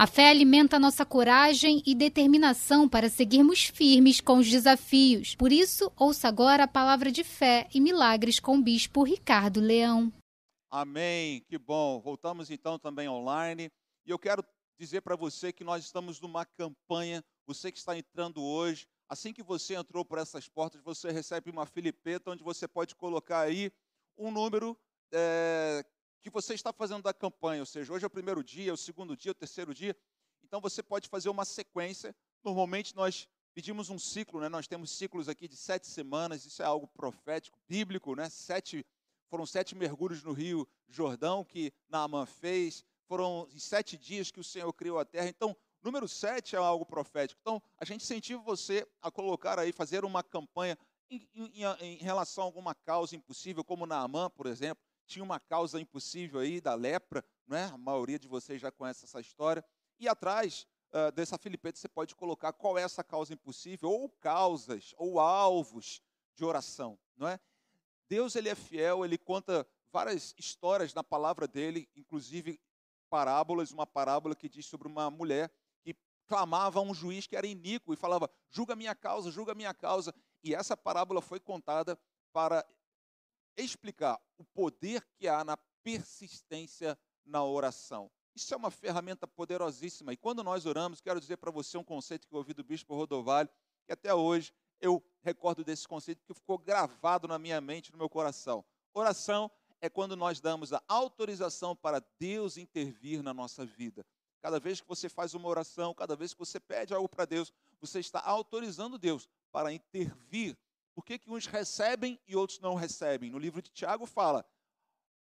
A fé alimenta nossa coragem e determinação para seguirmos firmes com os desafios. Por isso, ouça agora a palavra de fé e milagres com o Bispo Ricardo Leão. Amém, que bom. Voltamos então também online. E eu quero dizer para você que nós estamos numa campanha. Você que está entrando hoje, assim que você entrou por essas portas, você recebe uma filipeta onde você pode colocar aí um número que você está fazendo da campanha, ou seja, hoje é o primeiro dia, é o segundo dia, é o terceiro dia. Então você pode fazer uma sequência. Normalmente nós pedimos um ciclo, né? Nós temos ciclos aqui de 7 semanas, isso é algo profético, bíblico, né? Foram 7 mergulhos no Rio Jordão que Naaman fez, foram 7 dias que o Senhor criou a terra. Então, número 7 é algo profético. Então, a gente incentiva você a colocar aí, fazer uma campanha em relação a alguma causa impossível, como Naaman, por exemplo. Tinha uma causa impossível aí da lepra, né? A maioria de vocês já conhece essa história. E atrás dessa filipeta você pode colocar qual é essa causa impossível, ou causas, ou alvos de oração, não é? Deus, ele é fiel, ele conta várias histórias na palavra dele, inclusive parábolas, uma parábola que diz sobre uma mulher que clamava a um juiz que era iníquo e falava, julga minha causa, julga minha causa. E essa parábola foi contada para explicar o poder que há na persistência na oração. Isso é uma ferramenta poderosíssima. E quando nós oramos, quero dizer para você um conceito que eu ouvi do Bispo Rodovalho, que até hoje eu recordo desse conceito, que ficou gravado na minha mente, no meu coração. Oração é quando nós damos a autorização para Deus intervir na nossa vida. Cada vez que você faz uma oração, cada vez que você pede algo para Deus, você está autorizando Deus para intervir. Por que que uns recebem e outros não recebem? No livro de Tiago fala,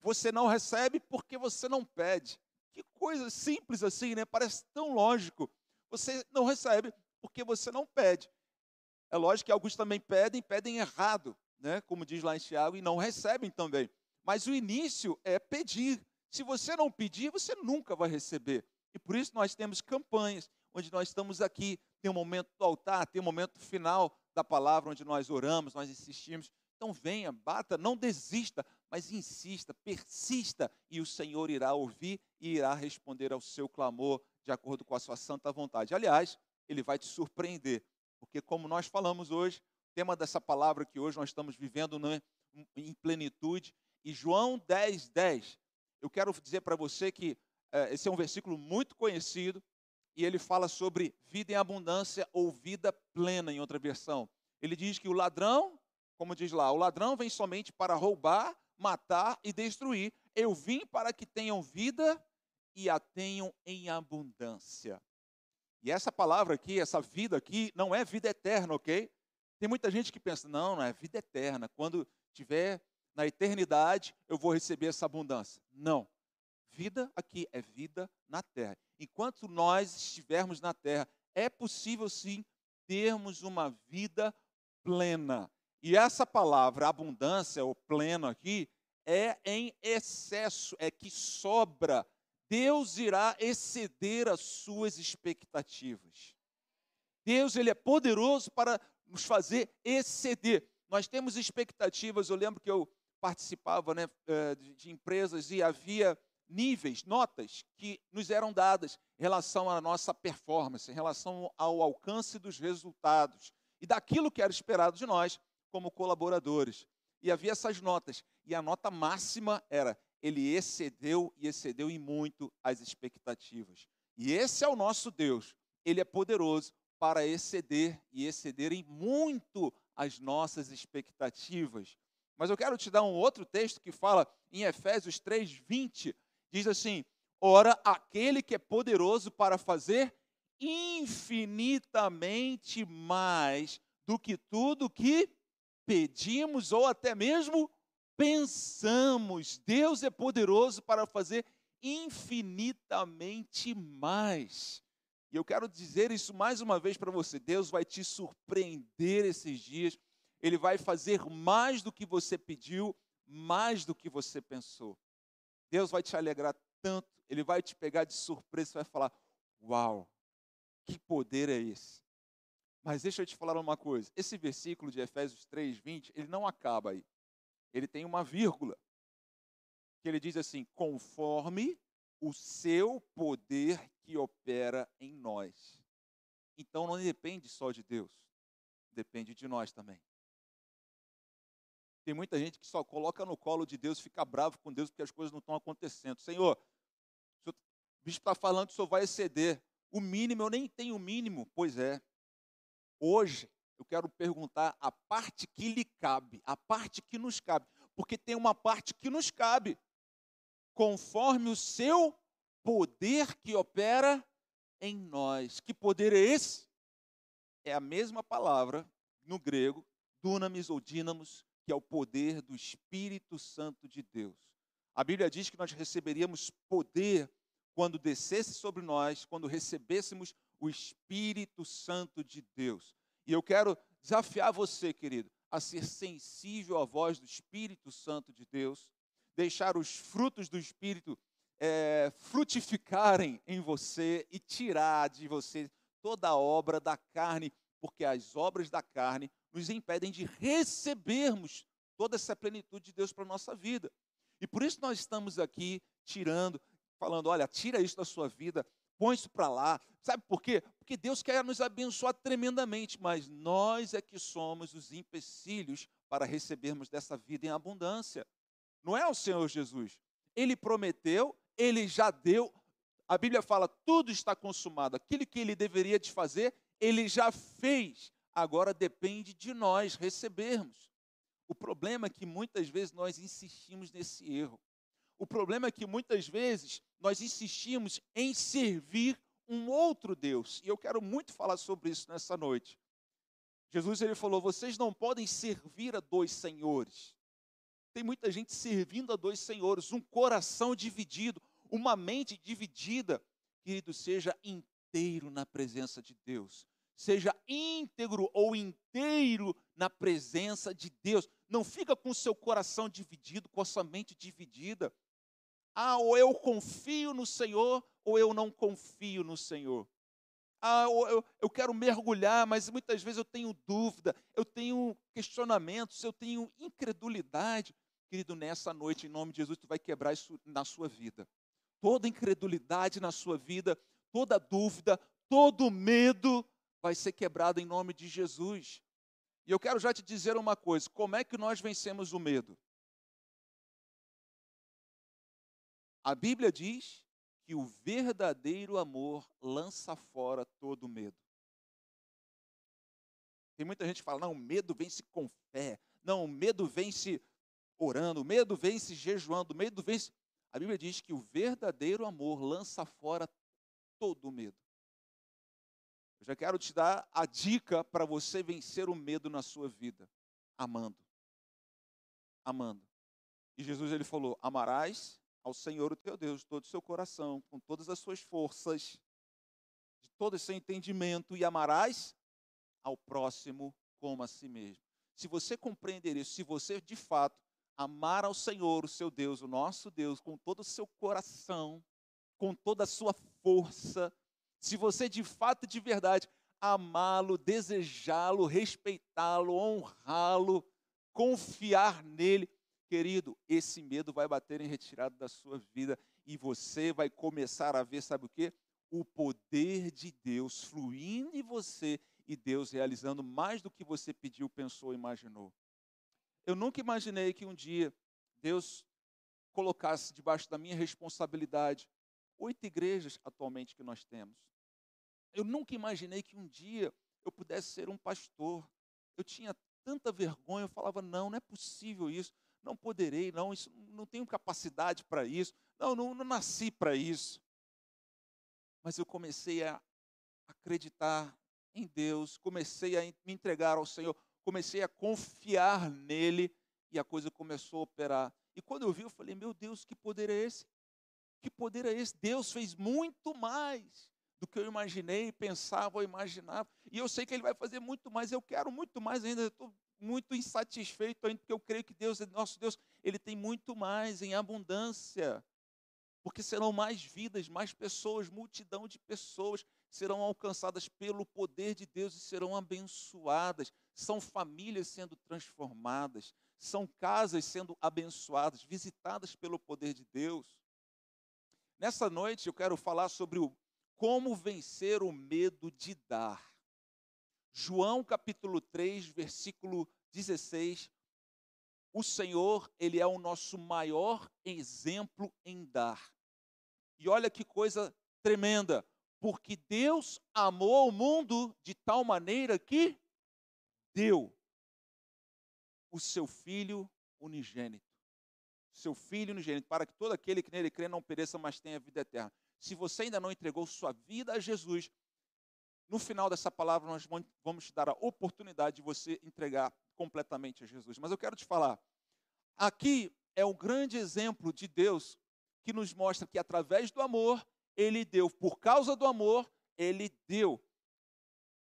você não recebe porque você não pede. Que coisa simples assim, né? Parece tão lógico. Você não recebe porque você não pede. É lógico que alguns também pedem errado, né? Como diz lá em Tiago, e não recebem também. Mas o início é pedir. Se você não pedir, você nunca vai receber. E por isso nós temos campanhas, onde nós estamos aqui, tem um momento do altar, tem um momento final da palavra, onde nós oramos, nós insistimos. Então venha, bata, não desista, mas insista, persista, e o Senhor irá ouvir e irá responder ao seu clamor de acordo com a sua santa vontade. Aliás, ele vai te surpreender, porque como nós falamos hoje, o tema dessa palavra que hoje nós estamos vivendo, né, em plenitude, e João 10:10, eu quero dizer para você que esse é um versículo muito conhecido, e ele fala sobre vida em abundância ou vida plena, em outra versão. Ele diz que o ladrão, como diz lá, o ladrão vem somente para roubar, matar e destruir. Eu vim para que tenham vida e a tenham em abundância. E essa palavra aqui, essa vida aqui, não é vida eterna, ok? Tem muita gente que pensa, não é vida eterna. Quando tiver na eternidade, eu vou receber essa abundância. Não. Vida aqui é vida na terra. Enquanto nós estivermos na terra, é possível sim termos uma vida plena. E essa palavra abundância, ou pleno aqui, é em excesso, é que sobra. Deus irá exceder as suas expectativas. Deus, ele é poderoso para nos fazer exceder. Nós temos expectativas, eu lembro que eu participava, né, de empresas e havia níveis, notas que nos eram dadas em relação à nossa performance, em relação ao alcance dos resultados e daquilo que era esperado de nós como colaboradores. E havia essas notas, e a nota máxima era, ele excedeu e excedeu em muito as expectativas. E esse é o nosso Deus, ele é poderoso para exceder e exceder em muito as nossas expectativas. Mas eu quero te dar um outro texto que fala em Efésios 3:20, diz assim, ora, aquele que é poderoso para fazer infinitamente mais do que tudo que pedimos ou até mesmo pensamos. Deus é poderoso para fazer infinitamente mais. E eu quero dizer isso mais uma vez para você. Deus vai te surpreender esses dias. Ele vai fazer mais do que você pediu, mais do que você pensou. Deus vai te alegrar tanto, ele vai te pegar de surpresa, você vai falar, uau, que poder é esse? Mas deixa eu te falar uma coisa, esse versículo de Efésios 3:20, ele não acaba aí. Ele tem uma vírgula, que ele diz assim, conforme o seu poder que opera em nós. Então não depende só de Deus, depende de nós também. Tem muita gente que só coloca no colo de Deus, fica bravo com Deus porque as coisas não estão acontecendo. Senhor, o bispo está falando que o senhor vai exceder. O mínimo, eu nem tenho o mínimo. Pois é. Hoje, eu quero perguntar a parte que lhe cabe, a parte que nos cabe. Porque tem uma parte que nos cabe. Conforme o seu poder que opera em nós. Que poder é esse? É a mesma palavra, no grego, dunamis ou dínamos, que é o poder do Espírito Santo de Deus. A Bíblia diz que nós receberíamos poder quando descesse sobre nós, quando recebêssemos o Espírito Santo de Deus. E eu quero desafiar você, querido, a ser sensível à voz do Espírito Santo de Deus, deixar os frutos do Espírito frutificarem em você e tirar de você toda a obra da carne, porque as obras da carne nos impedem de recebermos toda essa plenitude de Deus para a nossa vida. E por isso nós estamos aqui tirando, falando, olha, tira isso da sua vida, põe isso para lá. Sabe por quê? Porque Deus quer nos abençoar tremendamente, mas nós é que somos os empecilhos para recebermos dessa vida em abundância. Não é o Senhor Jesus. Ele prometeu, Ele já deu. A Bíblia fala, tudo está consumado. Aquilo que Ele deveria de fazer, Ele já fez. Agora depende de nós recebermos. O problema é que muitas vezes nós insistimos nesse erro. O problema é que muitas vezes nós insistimos em servir um outro Deus. E eu quero muito falar sobre isso nessa noite. Jesus, ele falou, vocês não podem servir a dois senhores. Tem muita gente servindo a dois senhores, um coração dividido, uma mente dividida. Querido, seja inteiro na presença de Deus. Seja íntegro ou inteiro na presença de Deus. Não fica com o seu coração dividido, com a sua mente dividida. Ah, ou eu confio no Senhor, ou eu não confio no Senhor. Ah, ou eu quero mergulhar, mas muitas vezes eu tenho dúvida, eu tenho questionamentos, eu tenho incredulidade. Querido, nessa noite, em nome de Jesus, tu vai quebrar isso na sua vida. Toda incredulidade na sua vida, toda dúvida, todo medo, vai ser quebrado em nome de Jesus. E eu quero já te dizer uma coisa, como é que nós vencemos o medo? A Bíblia diz que o verdadeiro amor lança fora todo medo. Tem muita gente que fala, não, o medo vence com fé, não, o medo vence orando, o medo vence jejuando, o medo vence... A Bíblia diz que o verdadeiro amor lança fora todo medo. Eu já quero te dar a dica para você vencer o medo na sua vida. Amando. Amando. E Jesus, ele falou, amarás ao Senhor o teu Deus de todo o seu coração, com todas as suas forças, de todo o seu entendimento, e amarás ao próximo como a si mesmo. Se você compreender isso, se você de fato amar ao Senhor, o seu Deus, o nosso Deus, com todo o seu coração, com toda a sua força, se você de fato e de verdade amá-lo, desejá-lo, respeitá-lo, honrá-lo, confiar nele, querido, esse medo vai bater em retirada da sua vida e você vai começar a ver, sabe o quê? O poder de Deus fluindo em você e Deus realizando mais do que você pediu, pensou, imaginou. Eu nunca imaginei que um dia Deus colocasse debaixo da minha responsabilidade 8 igrejas atualmente que nós temos. Eu nunca imaginei que um dia eu pudesse ser um pastor. Eu tinha tanta vergonha, eu falava, não, não é possível isso, não poderei, não, isso, não tenho capacidade para isso, não nasci para isso. Mas eu comecei a acreditar em Deus, comecei a me entregar ao Senhor, comecei a confiar nele e a coisa começou a operar. E quando eu vi, eu falei, meu Deus, que poder é esse? Que poder é esse? Deus fez muito mais do que eu imaginei, pensava ou imaginava. E eu sei que Ele vai fazer muito mais. Eu quero muito mais ainda. Eu estou muito insatisfeito ainda, porque eu creio que Deus, nosso Deus, Ele tem muito mais em abundância. Porque serão mais vidas, mais pessoas, multidão de pessoas serão alcançadas pelo poder de Deus e serão abençoadas. São famílias sendo transformadas. São casas sendo abençoadas, visitadas pelo poder de Deus. Nessa noite eu quero falar sobre como vencer o medo de dar. João capítulo 3, versículo 16. O Senhor, ele é o nosso maior exemplo em dar. E olha que coisa tremenda, porque Deus amou o mundo de tal maneira que deu o seu Filho unigênito. Seu Filho unigênito, para que todo aquele que nele crê não pereça, mas tenha vida eterna. Se você ainda não entregou sua vida a Jesus, no final dessa palavra nós vamos te dar a oportunidade de você entregar completamente a Jesus. Mas eu quero te falar, aqui é um grande exemplo de Deus que nos mostra que através do amor, Ele deu. Por causa do amor, Ele deu.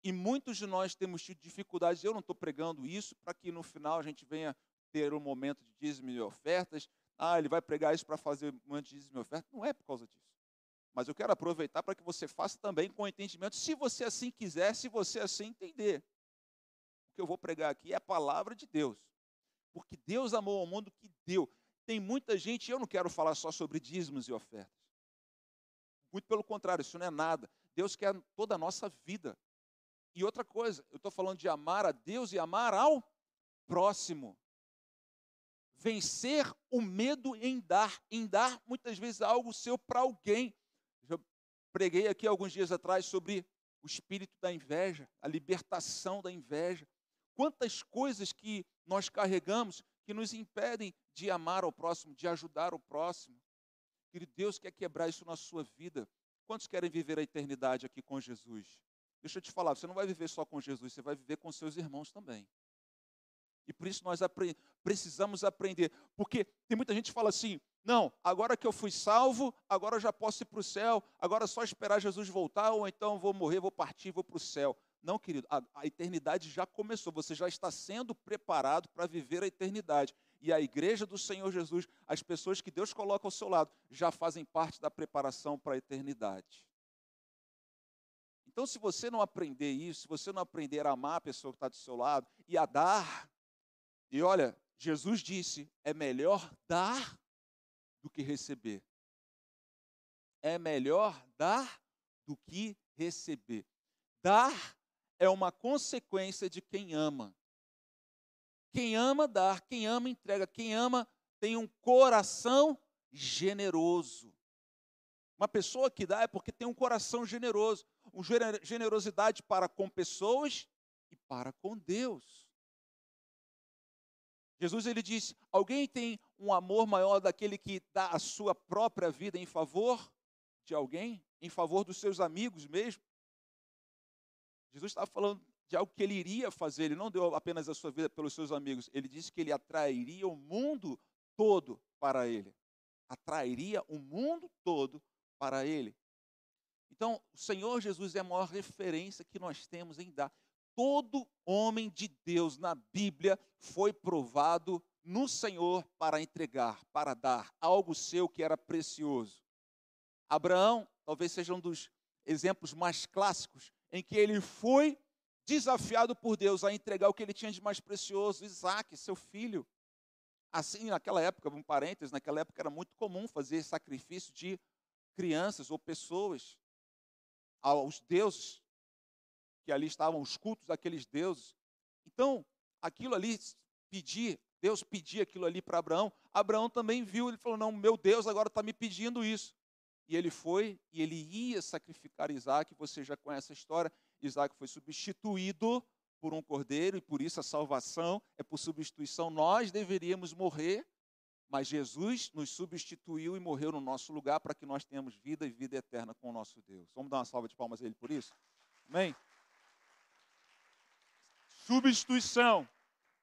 E muitos de nós temos tido dificuldades. Eu não estou pregando isso para que no final a gente venha ter um momento de dízimo e ofertas. Ah, ele vai pregar isso para fazer um momento de dízimo e oferta. Não é por causa disso. Mas eu quero aproveitar para que você faça também com entendimento, se você assim quiser, se você assim entender. O que eu vou pregar aqui é a palavra de Deus. Porque Deus amou ao mundo que deu. Tem muita gente, eu não quero falar só sobre dízimos e ofertas. Muito pelo contrário, isso não é nada. Deus quer toda a nossa vida. E outra coisa, eu estou falando de amar a Deus e amar ao próximo. Vencer o medo em dar muitas vezes algo seu para alguém. Eu preguei aqui alguns dias atrás sobre o espírito da inveja, a libertação da inveja. Quantas coisas que nós carregamos que nos impedem de amar ao próximo, de ajudar o próximo. Querido, Deus quer quebrar isso na sua vida. Quantos querem viver a eternidade aqui com Jesus? Deixa eu te falar, você não vai viver só com Jesus, você vai viver com seus irmãos também. E por isso nós precisamos aprender. Porque tem muita gente que fala assim, não, agora que eu fui salvo, agora eu já posso ir para o céu, agora é só esperar Jesus voltar, ou então vou morrer, vou partir, vou para o céu. Não, querido, a eternidade já começou, você já está sendo preparado para viver a eternidade. E a igreja do Senhor Jesus, as pessoas que Deus coloca ao seu lado, já fazem parte da preparação para a eternidade. Então, se você não aprender isso, se você não aprender a amar a pessoa que está do seu lado e a dar, e olha, Jesus disse, é melhor dar do que receber. É melhor dar do que receber. Dar é uma consequência de quem ama. Quem ama dá, quem ama entrega, quem ama tem um coração generoso. Uma pessoa que dá é porque tem um coração generoso, uma generosidade para com pessoas e para com Deus. Jesus, ele disse, alguém tem um amor maior daquele que dá a sua própria vida em favor de alguém, em favor dos seus amigos mesmo? Jesus estava falando de algo que ele iria fazer, ele não deu apenas a sua vida pelos seus amigos, ele disse que ele atrairia o mundo todo para ele. Atrairia o mundo todo para ele. Então, o Senhor Jesus é a maior referência que nós temos em dar. Todo homem de Deus na Bíblia foi provado no Senhor para entregar, para dar algo seu que era precioso. Abraão, talvez seja um dos exemplos mais clássicos, em que ele foi desafiado por Deus a entregar o que ele tinha de mais precioso, Isaac, seu filho. Assim, naquela época, um parênteses, naquela época era muito comum fazer sacrifício de crianças ou pessoas aos deuses, que ali estavam os cultos daqueles deuses. Então, aquilo ali, Deus pedia aquilo ali para Abraão. Abraão também viu, ele falou, não, meu Deus agora está me pedindo isso. E ele foi, e ele ia sacrificar Isaac, você já conhece a história. Isaac foi substituído por um cordeiro, e por isso a salvação é por substituição. Nós deveríamos morrer, mas Jesus nos substituiu e morreu no nosso lugar para que nós tenhamos vida e vida eterna com o nosso Deus. Vamos dar uma salva de palmas a ele por isso? Amém? Substituição.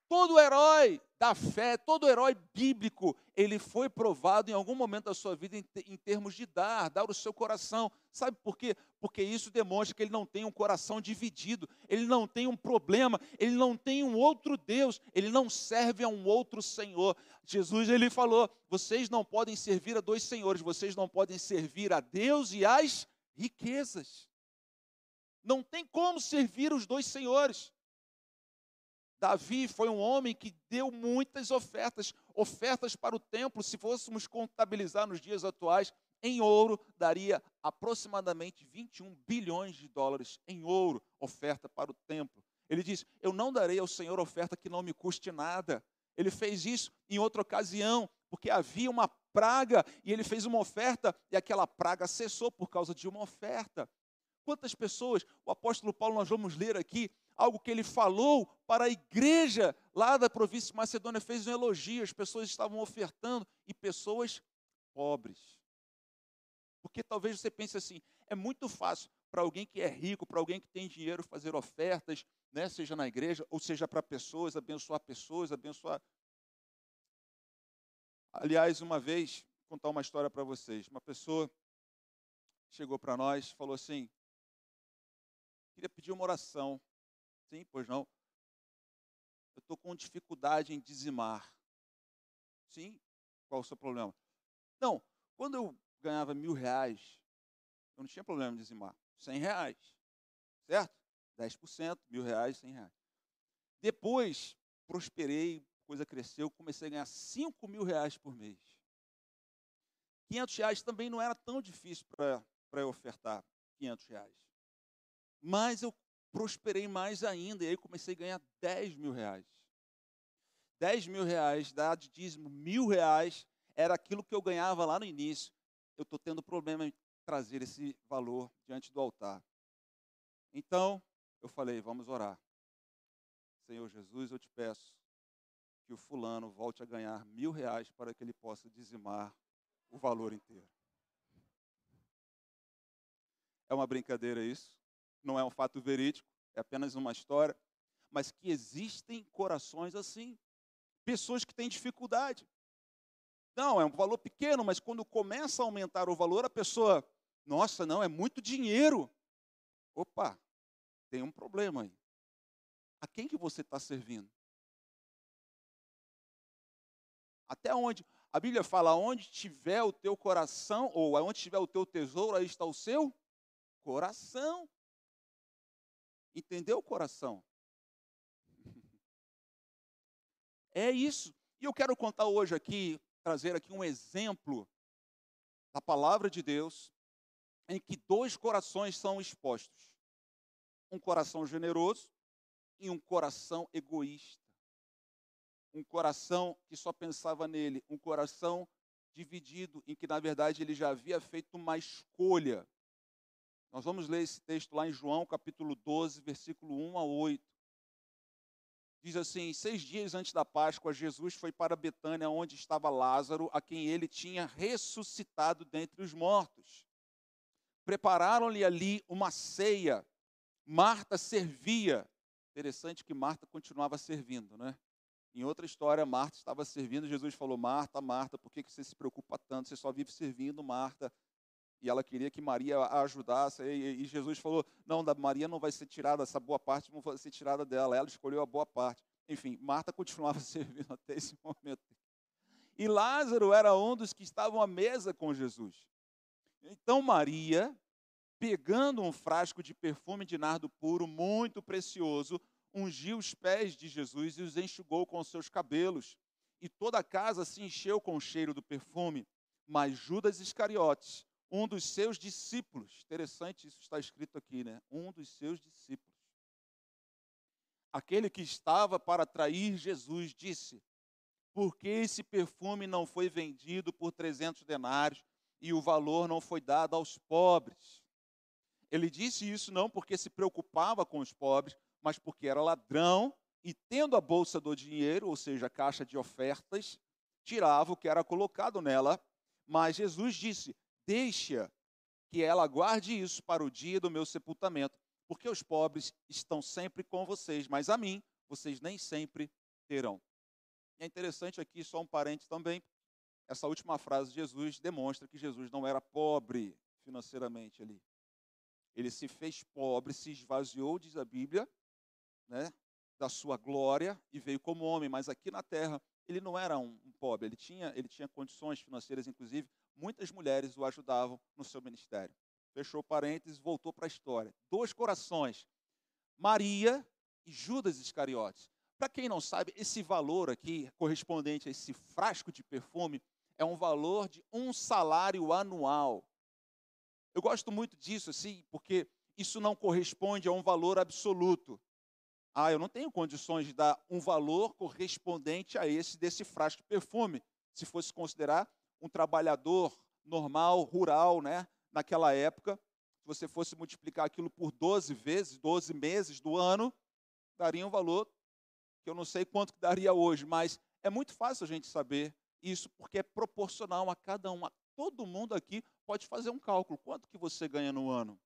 Todo herói da fé, todo herói bíblico, ele foi provado em algum momento da sua vida em termos de dar o seu coração. Sabe por quê? Porque isso demonstra que ele não tem um coração dividido, ele não tem um problema, ele não tem um outro Deus, ele não serve a um outro Senhor. Jesus, ele falou, vocês não podem servir a dois senhores, vocês não podem servir a Deus e às riquezas. Não tem como servir os dois senhores. Davi foi um homem que deu muitas ofertas para o templo. Se fôssemos contabilizar nos dias atuais, em ouro daria aproximadamente 21 bilhões de dólares em ouro, oferta para o templo. Ele diz, eu não darei ao Senhor oferta que não me custe nada. Ele fez isso em outra ocasião, porque havia uma praga e ele fez uma oferta e aquela praga cessou por causa de uma oferta. Quantas pessoas, o apóstolo Paulo, nós vamos ler aqui, algo que ele falou para a igreja lá da província de Macedônia, fez um elogio, as pessoas estavam ofertando e pessoas pobres. Porque talvez você pense assim, é muito fácil para alguém que é rico, para alguém que tem dinheiro fazer ofertas, né, seja na igreja ou seja para pessoas, abençoar. Aliás, uma vez, vou contar uma história para vocês. Uma pessoa chegou para nós e falou assim, queria pedir uma oração. Sim, pois não. Eu estou com dificuldade em dizimar. Sim? Qual o seu problema? Não, quando eu ganhava R$1.000, eu não tinha problema em dizimar. R$100, certo? 10%, R$1.000, R$100. Depois, prosperei, coisa cresceu, comecei a ganhar R$5.000 por mês. R$500 também não era tão difícil para eu ofertar, R$500. Mas eu prosperei mais ainda, e aí comecei a ganhar R$10.000. R$10.000, dá de dízimo R$1.000, era aquilo que eu ganhava lá no início. Eu estou tendo problema em trazer esse valor diante do altar. Então, eu falei, vamos orar. Senhor Jesus, eu te peço que o fulano volte a ganhar R$1.000 para que ele possa dizimar o valor inteiro. É uma brincadeira isso? Não é um fato verídico, é apenas uma história, mas que existem corações assim, pessoas que têm dificuldade. Não, é um valor pequeno, mas quando começa a aumentar o valor, a pessoa, nossa, não, é muito dinheiro. Opa, tem um problema aí. A quem que você está servindo? Até onde? A Bíblia fala, onde tiver o teu coração, ou onde tiver o teu tesouro, aí está o seu coração. Entendeu o coração? É isso. E eu quero contar hoje aqui, trazer aqui um exemplo da palavra de Deus, em que dois corações são expostos. Um coração generoso e um coração egoísta. Um coração que só pensava nele, um coração dividido, em que, na verdade, ele já havia feito uma escolha. Nós vamos ler esse texto lá em João, capítulo 12, versículo 1 a 8. Diz assim, 6 dias antes da Páscoa, Jesus foi para Betânia, onde estava Lázaro, a quem ele tinha ressuscitado dentre os mortos. Prepararam-lhe ali uma ceia. Marta servia. Interessante que Marta continuava servindo, né? Em outra história, Marta estava servindo, Jesus falou, Marta, Marta, por que você se preocupa tanto? Você só vive servindo, Marta. E ela queria que Maria a ajudasse, e Jesus falou, não, da Maria não vai ser tirada, essa boa parte não vai ser tirada dela, ela escolheu a boa parte. Enfim, Marta continuava servindo até esse momento. E Lázaro era um dos que estavam à mesa com Jesus. Então Maria, pegando um frasco de perfume de nardo puro, muito precioso, ungiu os pés de Jesus e os enxugou com os seus cabelos. E toda a casa se encheu com o cheiro do perfume. Mas Judas Iscariotes, um dos seus discípulos, interessante isso está escrito aqui, né? Um dos seus discípulos. Aquele que estava para trair Jesus disse, por que esse perfume não foi vendido por 300 denários e o valor não foi dado aos pobres? Ele disse isso não porque se preocupava com os pobres, mas porque era ladrão e, tendo a bolsa do dinheiro, ou seja, a caixa de ofertas, tirava o que era colocado nela. Mas Jesus disse, deixa que ela guarde isso para o dia do meu sepultamento, porque os pobres estão sempre com vocês, mas a mim vocês nem sempre terão. É interessante aqui, só um parênteses também, essa última frase de Jesus demonstra que Jesus não era pobre financeiramente ali. Ele se fez pobre, se esvaziou, diz a Bíblia, né, da sua glória e veio como homem. Mas aqui na terra ele não era um pobre, ele tinha condições financeiras, inclusive muitas mulheres o ajudavam no seu ministério. Fechou parênteses, voltou para a história. Dois corações, Maria e Judas Iscariotes. Para quem não sabe, esse valor aqui, correspondente a esse frasco de perfume, é um valor de um salário anual. Eu gosto muito disso, assim, porque isso não corresponde a um valor absoluto. Ah, eu não tenho condições de dar um valor correspondente a esse desse frasco de perfume, se fosse considerar um trabalhador normal, rural, né? Naquela época, se você fosse multiplicar aquilo por 12 vezes, 12 meses do ano, daria um valor que eu não sei quanto que daria hoje, mas é muito fácil a gente saber isso, porque é proporcional a cada um. Todo mundo aqui pode fazer um cálculo. Quanto que você ganha no ano?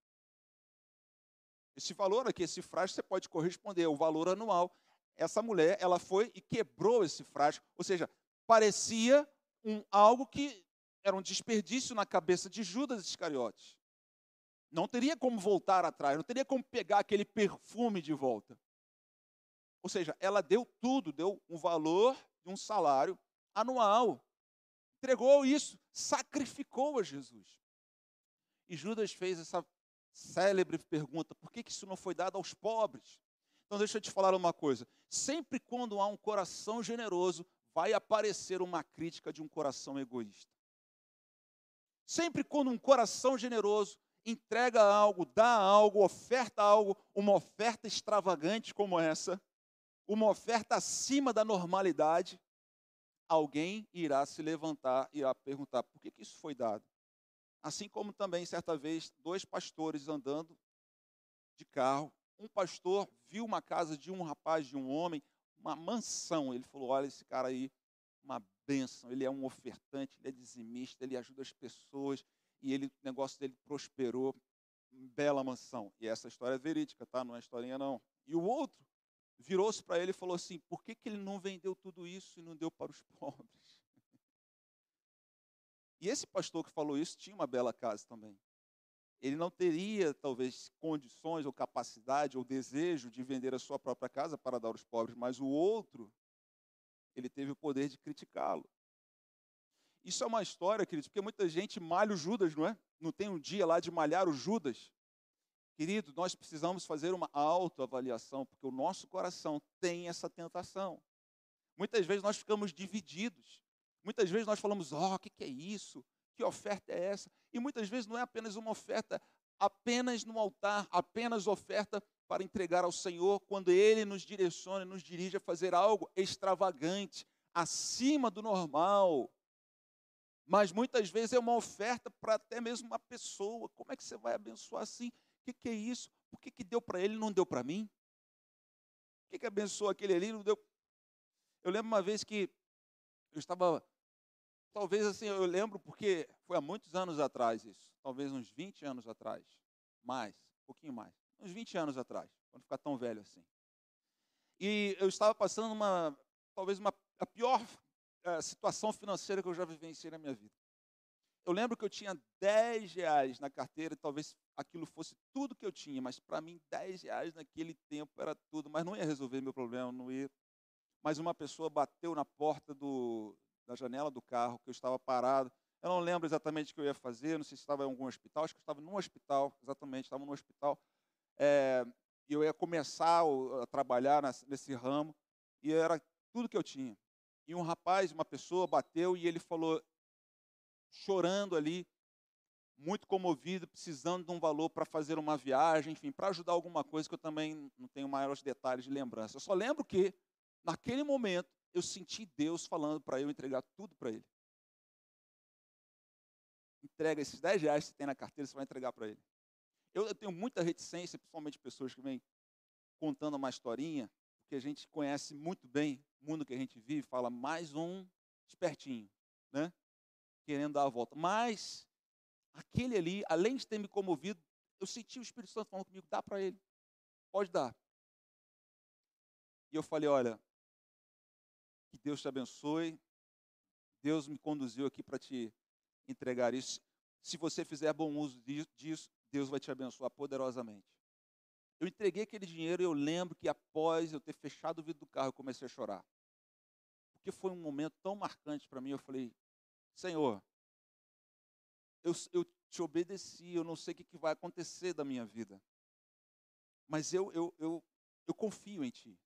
Esse valor aqui, esse frasco, você pode corresponder ao valor anual. Essa mulher, ela foi e quebrou esse frasco. Ou seja, parecia algo que era um desperdício na cabeça de Judas Iscariotes. Não teria como voltar atrás, não teria como pegar aquele perfume de volta. Ou seja, ela deu tudo, deu um valor de um salário anual. Entregou isso, sacrificou a Jesus. E Judas fez essa célebre pergunta: por que isso não foi dado aos pobres? Então deixa eu te falar uma coisa, sempre quando há um coração generoso, vai aparecer uma crítica de um coração egoísta. Sempre quando um coração generoso entrega algo, dá algo, oferta algo, uma oferta extravagante como essa, uma oferta acima da normalidade, alguém irá se levantar e irá perguntar: por que isso foi dado? Assim como também, certa vez, dois pastores andando de carro. Um pastor viu uma casa de um rapaz, de um homem, uma mansão. Ele falou: olha, esse cara aí, uma bênção. Ele é um ofertante, ele é dizimista, ele ajuda as pessoas. E ele, o negócio dele prosperou. Bela mansão. E essa história é verídica, tá? Não é historinha, não. E o outro virou-se para ele e falou assim: por que ele não vendeu tudo isso e não deu para os pobres? E esse pastor que falou isso tinha uma bela casa também. Ele não teria, talvez, condições ou capacidade ou desejo de vender a sua própria casa para dar aos pobres, mas o outro, ele teve o poder de criticá-lo. Isso é uma história, querido, porque muita gente malha o Judas, não é? Não tem um dia lá de malhar o Judas. Querido, nós precisamos fazer uma autoavaliação, porque o nosso coração tem essa tentação. Muitas vezes nós ficamos divididos. Muitas vezes nós falamos: ó, que é isso? Que oferta é essa? E muitas vezes não é apenas uma oferta, apenas no altar, apenas oferta para entregar ao Senhor, quando Ele nos direciona e nos dirige a fazer algo extravagante, acima do normal. Mas muitas vezes é uma oferta para até mesmo uma pessoa. Como é que você vai abençoar assim? Que é isso? Por que deu para ele e não deu para mim? Por que abençoou aquele ali e não deu? Eu lembro uma vez que eu estava... Talvez assim, eu lembro porque foi há muitos anos atrás isso. Talvez uns 20 anos atrás. Mais, um pouquinho mais. Uns 20 anos atrás, para não ficar tão velho assim. E eu estava passando a pior situação financeira que eu já vivenciei na minha vida. Eu lembro que eu tinha 10 reais na carteira, talvez aquilo fosse tudo que eu tinha, mas para mim 10 reais naquele tempo era tudo, mas não ia resolver meu problema, não ia. Mas uma pessoa bateu na porta da janela do carro, que eu estava parado. Eu não lembro exatamente o que eu ia fazer, não sei se estava em algum hospital, acho que eu estava num hospital, exatamente, estava num hospital. E eu ia começar a trabalhar nesse ramo, e era tudo que eu tinha. E um rapaz, uma pessoa, bateu e ele falou, chorando ali, muito comovido, precisando de um valor para fazer uma viagem, enfim, para ajudar alguma coisa que eu também não tenho maiores detalhes de lembrança. Eu só lembro que, naquele momento, eu senti Deus falando para eu entregar tudo para Ele. Entrega esses 10 reais que você tem na carteira, você vai entregar para Ele. Eu tenho muita reticência, principalmente pessoas que vêm contando uma historinha, porque a gente conhece muito bem o mundo que a gente vive, fala mais um espertinho, né? Querendo dar a volta. Mas aquele ali, além de ter me comovido, eu senti o Espírito Santo falando comigo: dá para ele, pode dar. E eu falei: olha, que Deus te abençoe, Deus me conduziu aqui para te entregar isso. Se você fizer bom uso disso, Deus vai te abençoar poderosamente. Eu entreguei aquele dinheiro e eu lembro que após eu ter fechado o vidro do carro, eu comecei a chorar. Porque foi um momento tão marcante para mim, eu falei: Senhor, eu te obedeci, eu não sei o que vai acontecer da minha vida, mas eu confio em Ti.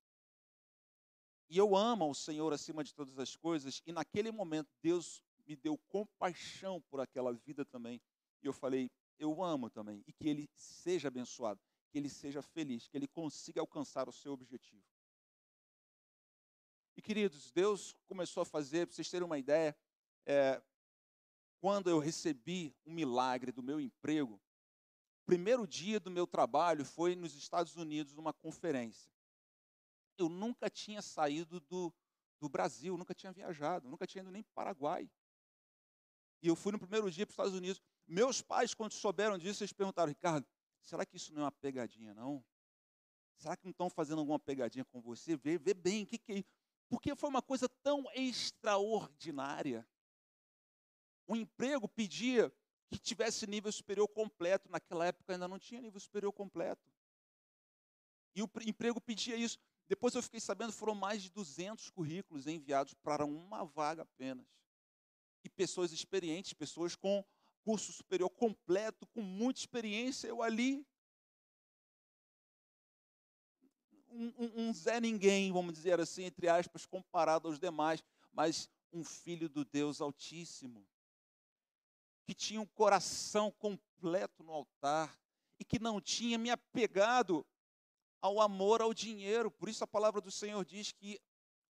E eu amo ao Senhor acima de todas as coisas, e naquele momento Deus me deu compaixão por aquela vida também. E eu falei, eu amo também. E que ele seja abençoado, que ele seja feliz, que ele consiga alcançar o seu objetivo. E, queridos, Deus começou a fazer, para vocês terem uma ideia, quando eu recebi um milagre do meu emprego, o primeiro dia do meu trabalho foi nos Estados Unidos, numa conferência. Eu nunca tinha saído do Brasil, nunca tinha viajado, nunca tinha ido nem para o Paraguai. E eu fui no primeiro dia para os Estados Unidos. Meus pais, quando souberam disso, eles perguntaram, Ricardo, será que isso não é uma pegadinha, não? Será que não estão fazendo alguma pegadinha com você? Vê bem, o que é isso? Porque foi uma coisa tão extraordinária. O emprego pedia que tivesse nível superior completo. Naquela época ainda não tinha nível superior completo. E o emprego pedia isso. Depois eu fiquei sabendo, foram mais de 200 currículos enviados para uma vaga apenas. E pessoas experientes, pessoas com curso superior completo, com muita experiência, eu ali... Um Zé Ninguém, vamos dizer assim, entre aspas, comparado aos demais, mas um filho do Deus Altíssimo, que tinha um coração completo no altar e que não tinha me apegado ao amor ao dinheiro. Por isso a palavra do Senhor diz que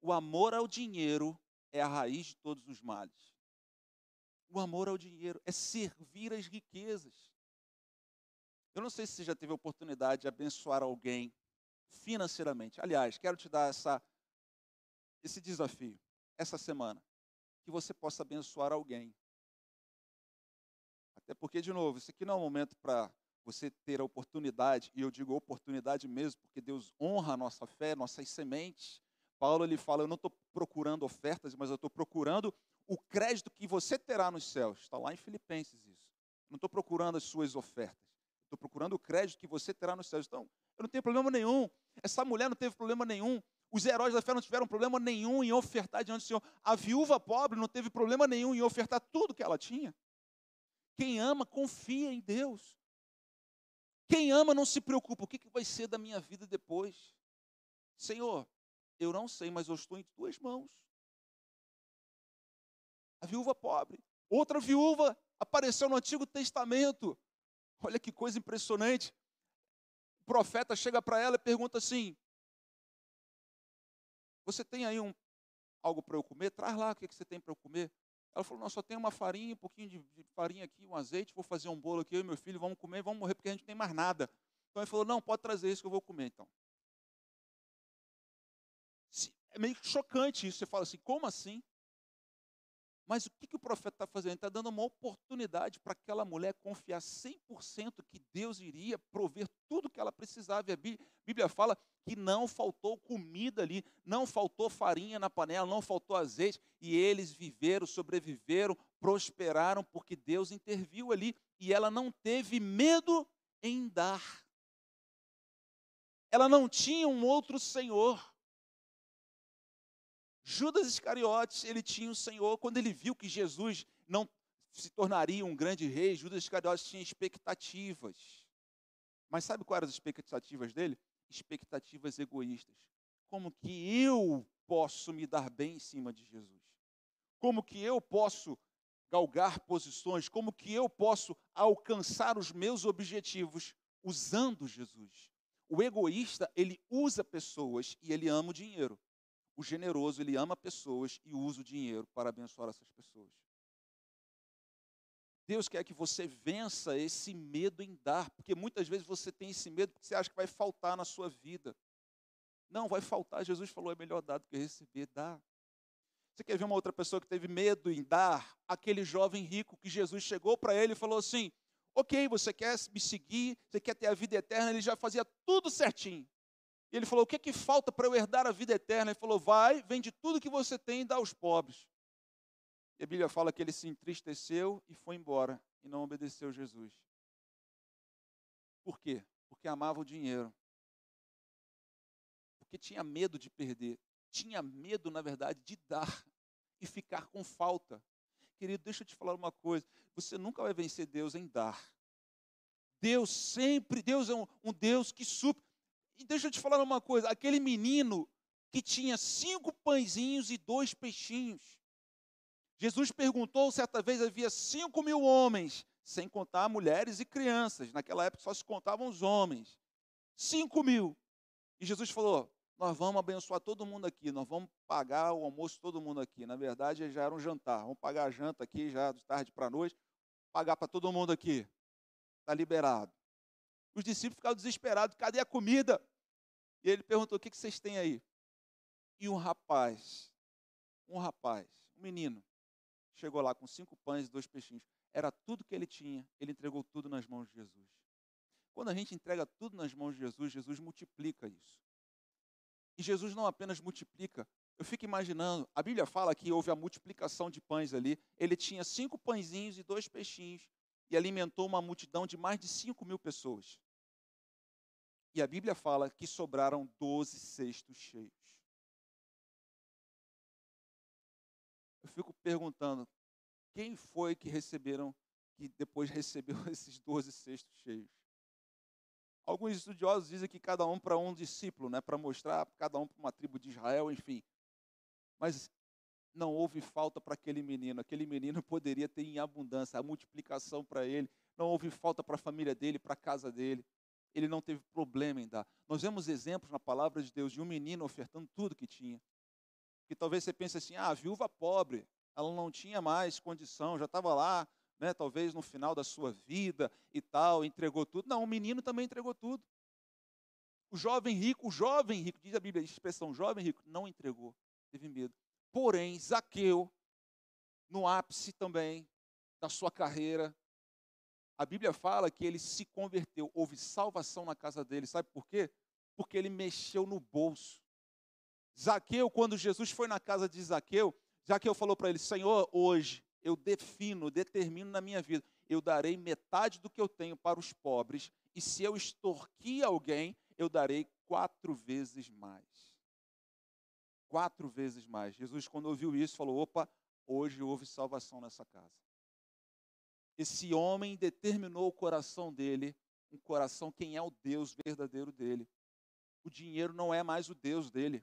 o amor ao dinheiro é a raiz de todos os males. O amor ao dinheiro é servir às riquezas. Eu não sei se você já teve a oportunidade de abençoar alguém financeiramente. Aliás, quero te dar esse desafio, essa semana, que você possa abençoar alguém. Até porque, de novo, isso aqui não é um momento para você ter a oportunidade, e eu digo oportunidade mesmo, porque Deus honra a nossa fé, nossas sementes. Paulo, ele fala, eu não estou procurando ofertas, mas eu estou procurando o crédito que você terá nos céus. Está lá em Filipenses isso. Não estou procurando as suas ofertas. Estou procurando o crédito que você terá nos céus. Então, eu não tenho problema nenhum. Essa mulher não teve problema nenhum. Os heróis da fé não tiveram problema nenhum em ofertar diante do Senhor. A viúva pobre não teve problema nenhum em ofertar tudo que ela tinha. Quem ama, confia em Deus. Quem ama, não se preocupa. O que vai ser da minha vida depois? Senhor, eu não sei, mas eu estou em tuas mãos. A viúva pobre. Outra viúva apareceu no Antigo Testamento. Olha que coisa impressionante. O profeta chega para ela e pergunta assim, você tem aí algo para eu comer? Traz lá, o que você tem para eu comer? Ela falou, não, só tem uma farinha, um pouquinho de farinha aqui, um azeite, vou fazer um bolo aqui, eu e meu filho vamos comer, vamos morrer, porque a gente não tem mais nada. Então ele falou, não, pode trazer isso que eu vou comer, então. É meio chocante isso, você fala assim, como assim? Mas o que o profeta está fazendo? Ele está dando uma oportunidade para aquela mulher confiar 100% que Deus iria prover tudo o que ela precisava. E a Bíblia fala que não faltou comida ali, não faltou farinha na panela, não faltou azeite. E eles viveram, sobreviveram, prosperaram, porque Deus interviu ali. E ela não teve medo em dar. Ela não tinha um outro senhor. Judas Iscariotes, ele tinha o Senhor. Quando ele viu que Jesus não se tornaria um grande rei, Judas Iscariotes tinha expectativas. Mas sabe quais eram as expectativas dele? Expectativas egoístas. Como que eu posso me dar bem em cima de Jesus? Como que eu posso galgar posições? Como que eu posso alcançar os meus objetivos usando Jesus? O egoísta, ele usa pessoas e ele ama o dinheiro. O generoso, ele ama pessoas e usa o dinheiro para abençoar essas pessoas. Deus quer que você vença esse medo em dar, porque muitas vezes você tem esse medo porque você acha que vai faltar na sua vida. Não, vai faltar. Jesus falou, é melhor dar do que receber, dá. Você quer ver uma outra pessoa que teve medo em dar? Aquele jovem rico que Jesus chegou para ele e falou assim, ok, você quer me seguir, você quer ter a vida eterna, ele já fazia tudo certinho. E ele falou, o que é que falta para eu herdar a vida eterna? Ele falou, vai, vende tudo que você tem e dá aos pobres. E a Bíblia fala que ele se entristeceu e foi embora, e não obedeceu Jesus. Por quê? Porque amava o dinheiro. Porque tinha medo de perder. Tinha medo, na verdade, de dar e ficar com falta. Querido, deixa eu te falar uma coisa. Você nunca vai vencer Deus em dar. Deus é um Deus que supre. E deixa eu te falar uma coisa, aquele menino que tinha 5 pãezinhos e 2 peixinhos, Jesus perguntou, certa vez havia 5.000 homens, sem contar mulheres e crianças. Naquela época só se contavam os homens. 5.000. E Jesus falou, nós vamos abençoar todo mundo aqui, nós vamos pagar o almoço todo mundo aqui. Na verdade, já era um jantar. Vamos pagar a janta aqui, já de tarde para noite, pagar para todo mundo aqui. Está liberado. Os discípulos ficaram desesperados, cadê a comida? E ele perguntou, o que vocês têm aí? E um menino, chegou lá com 5 pães e 2 peixinhos. Era tudo que ele tinha, ele entregou tudo nas mãos de Jesus. Quando a gente entrega tudo nas mãos de Jesus, Jesus multiplica isso. E Jesus não apenas multiplica, eu fico imaginando, a Bíblia fala que houve a multiplicação de pães ali, ele tinha 5 pãezinhos e 2 peixinhos e alimentou uma multidão de mais de 5.000 pessoas. E a Bíblia fala que sobraram 12 cestos cheios. Eu fico perguntando, quem foi que depois recebeu esses 12 cestos cheios? Alguns estudiosos dizem que cada um para um discípulo, né, para mostrar cada um para uma tribo de Israel, enfim. Mas não houve falta para aquele menino poderia ter em abundância, a multiplicação para ele, não houve falta para a família dele, para a casa dele. Ele não teve problema em dar. Nós vemos exemplos na palavra de Deus de um menino ofertando tudo que tinha. Que talvez você pense assim, a viúva pobre, ela não tinha mais condição, já estava lá, né, talvez no final da sua vida e tal, entregou tudo. Não, o menino também entregou tudo. O jovem rico, diz a Bíblia, a expressão jovem rico, não entregou, teve medo. Porém, Zaqueu, no ápice também da sua carreira, a Bíblia fala que ele se converteu, houve salvação na casa dele, sabe por quê? Porque ele mexeu no bolso. Zaqueu, quando Jesus foi na casa de Zaqueu, Zaqueu falou para ele, Senhor, hoje eu determino na minha vida, eu darei metade do que eu tenho para os pobres, e se eu extorquir alguém, eu darei 4 vezes mais. 4 vezes mais. Jesus, quando ouviu isso, falou, opa, hoje houve salvação nessa casa. Esse homem determinou o coração dele, um coração, quem é o Deus verdadeiro dele. O dinheiro não é mais o Deus dele.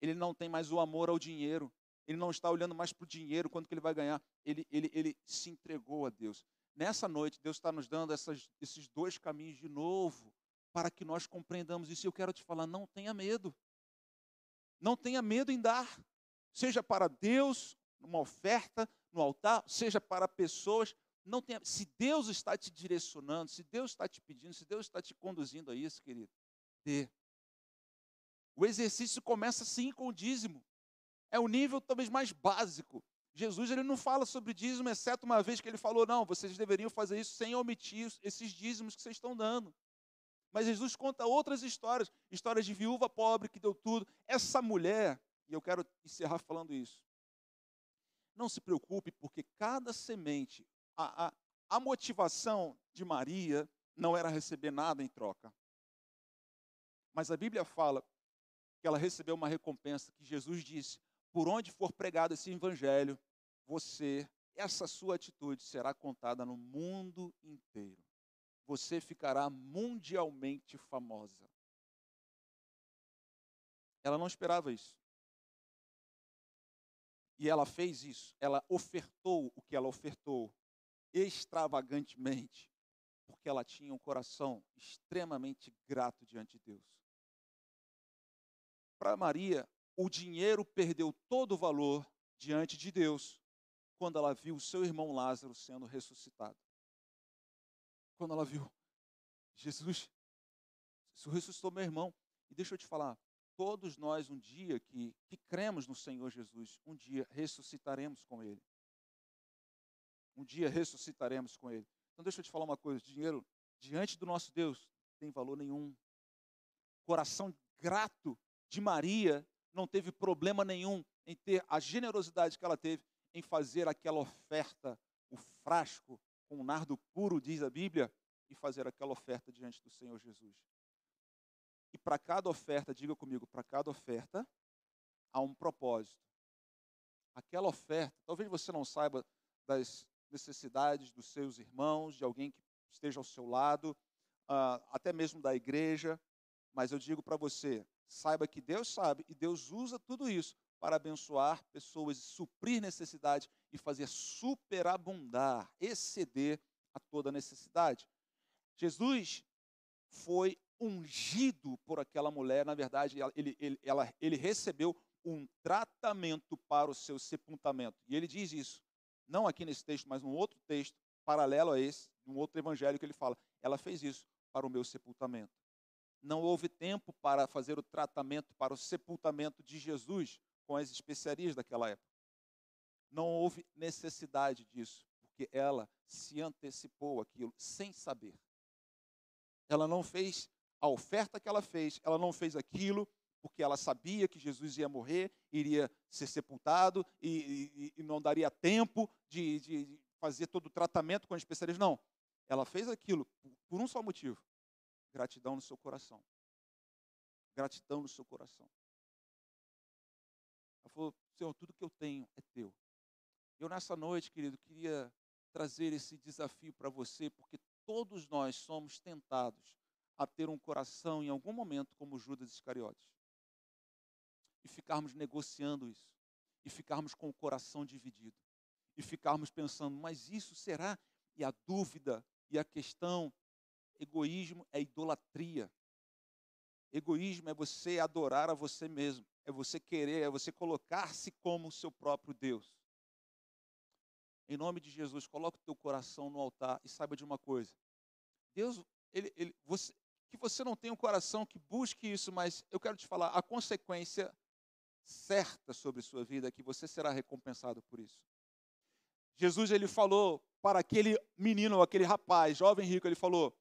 Ele não tem mais o amor ao dinheiro. Ele não está olhando mais para o dinheiro, quanto que ele vai ganhar. Ele se entregou a Deus. Nessa noite, Deus está nos dando esses 2 caminhos de novo, para que nós compreendamos isso. E eu quero te falar, não tenha medo. Não tenha medo em dar. Seja para Deus, numa oferta, no altar, seja para pessoas. Não tenha, se Deus está te direcionando, se Deus está te pedindo, se Deus está te conduzindo a isso, querido, dê. O exercício começa sim com o dízimo. É o nível talvez mais básico. Jesus ele não fala sobre dízimo, exceto uma vez que ele falou, não, vocês deveriam fazer isso sem omitir esses dízimos que vocês estão dando. Mas Jesus conta outras histórias, histórias de viúva pobre que deu tudo. Essa mulher, e eu quero encerrar falando isso, não se preocupe, porque cada semente, a motivação de Maria não era receber nada em troca. Mas a Bíblia fala que ela recebeu uma recompensa, que Jesus disse, por onde for pregado esse evangelho, essa sua atitude será contada no mundo inteiro. Você ficará mundialmente famosa. Ela não esperava isso. E ela fez isso, ela ofertou o que ela ofertou extravagantemente, porque ela tinha um coração extremamente grato diante de Deus. Para Maria, o dinheiro perdeu todo o valor diante de Deus quando ela viu o seu irmão Lázaro sendo ressuscitado. Quando ela viu, Jesus ressuscitou meu irmão. E deixa eu te falar, todos nós um dia que cremos no Senhor Jesus, um dia ressuscitaremos com Ele. Um dia ressuscitaremos com Ele. Então deixa eu te falar uma coisa, dinheiro diante do nosso Deus não tem valor nenhum. Coração grato de Maria não teve problema nenhum em ter a generosidade que ela teve em fazer aquela oferta, o frasco com nardo puro, diz a Bíblia, e fazer aquela oferta diante do Senhor Jesus. E para cada oferta, diga comigo, para cada oferta há um propósito. Aquela oferta, talvez você não saiba das necessidades dos seus irmãos, de alguém que esteja ao seu lado, até mesmo da igreja, mas eu digo para você, saiba que Deus sabe e Deus usa tudo isso para abençoar pessoas, suprir necessidade e fazer superabundar, exceder a toda necessidade. Jesus foi ungido por aquela mulher, na verdade, ele recebeu um tratamento para o seu sepultamento. E ele diz isso, não aqui nesse texto, mas num outro texto, paralelo a esse, num outro evangelho que ele fala, ela fez isso para o meu sepultamento. Não houve tempo para fazer o tratamento para o sepultamento de Jesus com as especiarias daquela época. Não houve necessidade disso, porque ela se antecipou aquilo sem saber. Ela não fez a oferta que ela fez, ela não fez aquilo porque ela sabia que Jesus ia morrer, iria ser sepultado e não daria tempo de fazer todo o tratamento com as especiarias. Não, ela fez aquilo por um só motivo. Gratidão no seu coração. Gratidão no seu coração. Ela falou, Senhor, tudo que eu tenho é teu. Eu nessa noite, querido, queria trazer esse desafio para você, porque todos nós somos tentados a ter um coração em algum momento como Judas Iscariotes. E ficarmos negociando isso. E ficarmos com o coração dividido. E ficarmos pensando, mas isso será? E a dúvida e a questão... Egoísmo é idolatria. Egoísmo é você adorar a você mesmo. É você querer, é você colocar-se como o seu próprio Deus. Em nome de Jesus, coloque o teu coração no altar e saiba de uma coisa. Deus, que você não tenha um coração que busque isso, mas eu quero te falar, a consequência certa sobre a sua vida é que você será recompensado por isso. Jesus, ele falou para aquele menino, aquele rapaz, jovem rico, ele falou,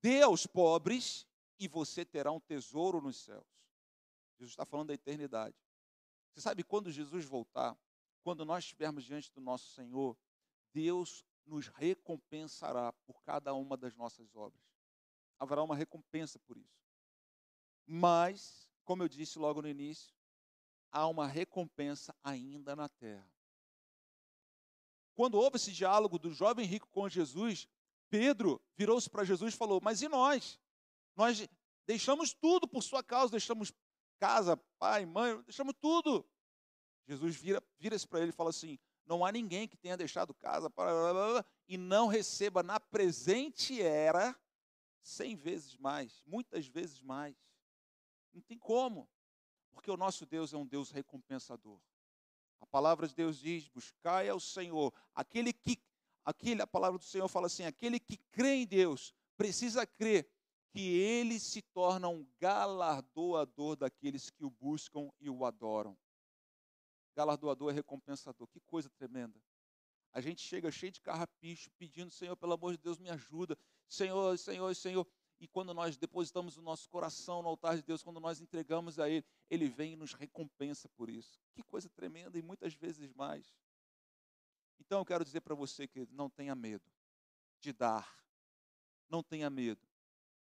dê aos pobres e você terá um tesouro nos céus. Jesus está falando da eternidade. Você sabe, quando Jesus voltar, quando nós estivermos diante do nosso Senhor, Deus nos recompensará por cada uma das nossas obras. Haverá uma recompensa por isso. Mas, como eu disse logo no início, há uma recompensa ainda na terra. Quando houve esse diálogo do jovem rico com Jesus, Pedro virou-se para Jesus e falou, mas e nós? Nós deixamos tudo por sua causa, deixamos casa, pai, mãe, deixamos tudo. Jesus vira-se para ele e fala assim, não há ninguém que tenha deixado casa e não receba na presente era 100 vezes mais, muitas vezes mais. Não tem como, porque o nosso Deus é um Deus recompensador. A palavra de Deus diz, buscai ao Senhor, a palavra do Senhor fala assim, aquele que crê em Deus, precisa crer que ele se torna um galardoador daqueles que o buscam e o adoram. Galardoador é recompensador, que coisa tremenda. A gente chega cheio de carrapicho, pedindo, Senhor, pelo amor de Deus, me ajuda. Senhor, Senhor, Senhor. E quando nós depositamos o nosso coração no altar de Deus, quando nós entregamos a Ele, Ele vem e nos recompensa por isso. Que coisa tremenda e muitas vezes mais. Então, eu quero dizer para você que não tenha medo de dar. Não tenha medo.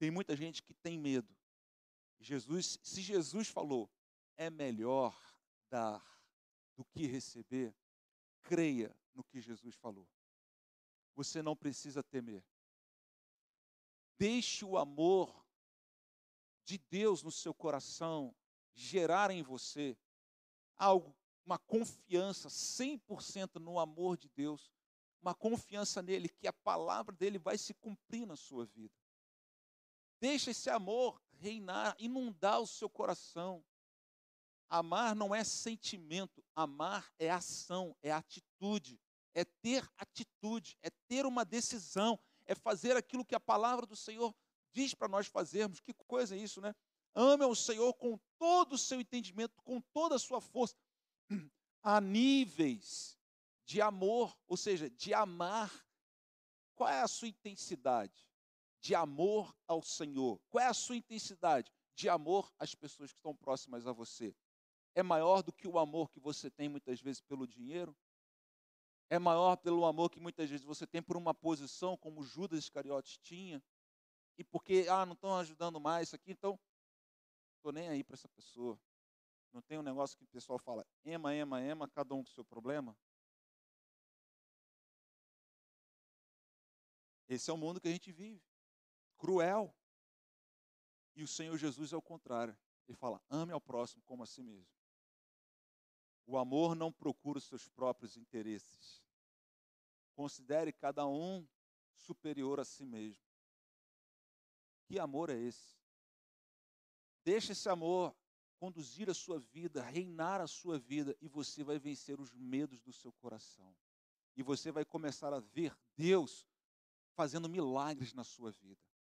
Tem muita gente que tem medo. Se Jesus falou, é melhor dar do que receber, creia no que Jesus falou. Você não precisa temer. Deixe o amor de Deus no seu coração gerar em você algo, uma confiança 100% no amor de Deus, uma confiança nele, que a palavra dele vai se cumprir na sua vida. Deixa esse amor reinar, inundar o seu coração. Amar não é sentimento, amar é ação, é atitude, é ter atitude, é ter uma decisão, é fazer aquilo que a palavra do Senhor diz para nós fazermos. Que coisa é isso, né? Ame ao Senhor com todo o seu entendimento, com toda a sua força. Há níveis de amor, ou seja, de amar. Qual é a sua intensidade? De amor ao Senhor. Qual é a sua intensidade? De amor às pessoas que estão próximas a você. É maior do que o amor que você tem muitas vezes pelo dinheiro? É maior pelo amor que muitas vezes você tem por uma posição, como Judas Iscariotes tinha? E porque, não estão ajudando mais isso aqui, então, não estou nem aí para essa pessoa. Não tem um negócio que o pessoal fala, ema, cada um com o seu problema? Esse é o mundo que a gente vive. Cruel. E o Senhor Jesus é o contrário. Ele fala, ame ao próximo como a si mesmo. O amor não procura os seus próprios interesses. Considere cada um superior a si mesmo. Que amor é esse? Deixe esse amor conduzir a sua vida, reinar a sua vida, e você vai vencer os medos do seu coração. E você vai começar a ver Deus fazendo milagres na sua vida.